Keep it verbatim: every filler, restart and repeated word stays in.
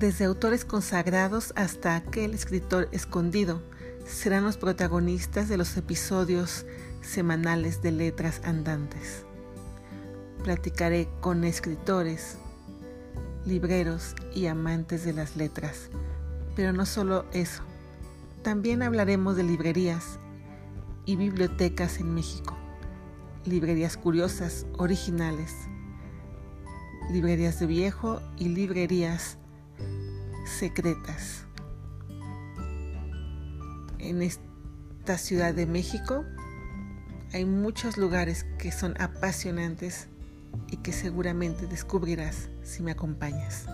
desde autores consagrados hasta aquel escritor escondido, serán los protagonistas de los episodios semanales de Letras Andantes. Platicaré con escritores, libreros y amantes de las letras, pero no solo eso, también hablaremos de librerías y bibliotecas en México, librerías curiosas, originales, librerías de viejo y librerías secretas. En esta Ciudad de México hay muchos lugares que son apasionantes y que seguramente descubrirás si me acompañas.